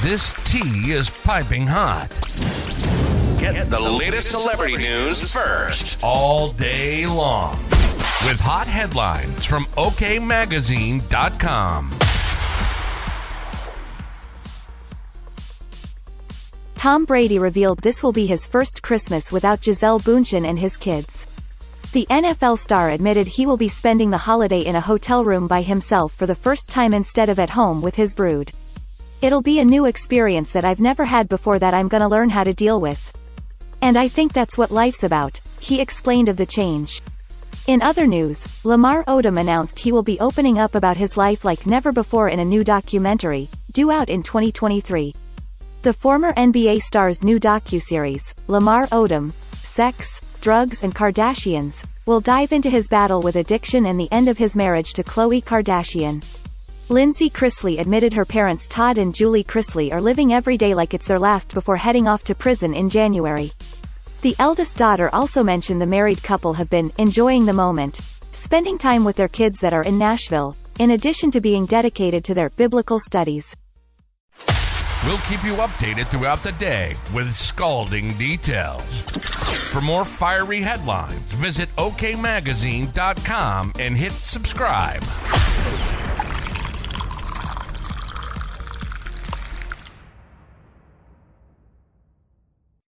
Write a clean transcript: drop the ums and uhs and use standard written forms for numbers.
This tea is piping hot. Get the latest celebrity news first all day long with hot headlines from okmagazine.com. Tom Brady revealed this will be his first Christmas without Gisele Bündchen and his kids. The NFL star admitted he will be spending the holiday in a hotel room by himself for the first time instead of at home with his brood. It'll be a new experience that I've never had before that I'm gonna learn how to deal with. And I think that's what life's about, he explained of the change. In other news, Lamar Odom announced he will be opening up about his life like never before in a new documentary, due out in 2023. The former NBA star's new docuseries, Lamar Odom, Sex, Drugs and Kardashians, will dive into his battle with addiction and the end of his marriage to Khloe Kardashian. Lindsay Chrisley admitted her parents Todd and Julie Chrisley are living every day like it's their last before heading off to prison in January. The eldest daughter also mentioned the married couple have been enjoying the moment, spending time with their kids that are in Nashville, in addition to being dedicated to their biblical studies. We'll keep you updated throughout the day with scalding details. For more fiery headlines, visit okmagazine.com and hit subscribe.